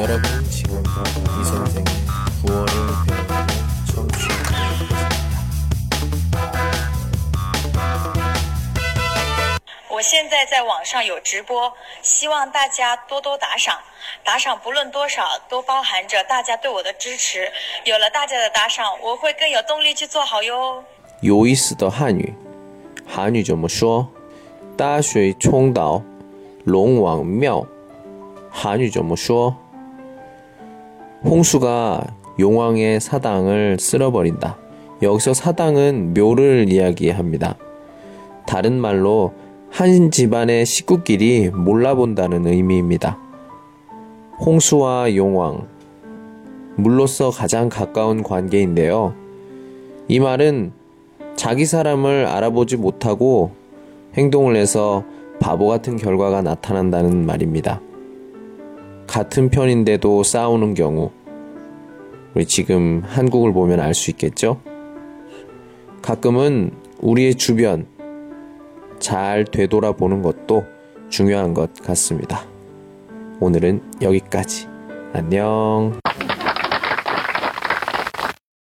여러분 지금 이 선생의 9월을 배우는 청취하고 계십니다. 我现在在网上有直播，希望大家多多打赏。 打赏不论多少，都包含着大家对我的支持。有了大家的打赏，我会更有动力去做好哟。 有意思的汉语，韩语怎么说？大水冲倒龙王庙，韩语怎么说？ 홍수가 용왕의 사당을 쓸어버린다. 여기서 사당은 묘를 이야기합니다. 다른 말로 한 집안의 식구끼리 몰라본다는 의미입니다. 홍수와 용왕, 물로서 가장 가까운 관계인데요. 이 말은 자기 사람을 알아보지 못하고 행동을 해서 바보 같은 결과가 나타난다는 말입니다. 같은 편인데도 싸우는 경우, 우리 지금 한국을 보면 알 수 있겠죠? 가끔은 우리의 주변 잘 되돌아보는 것도 중요한 것 같습니다. 오늘은 여기까지. 안녕.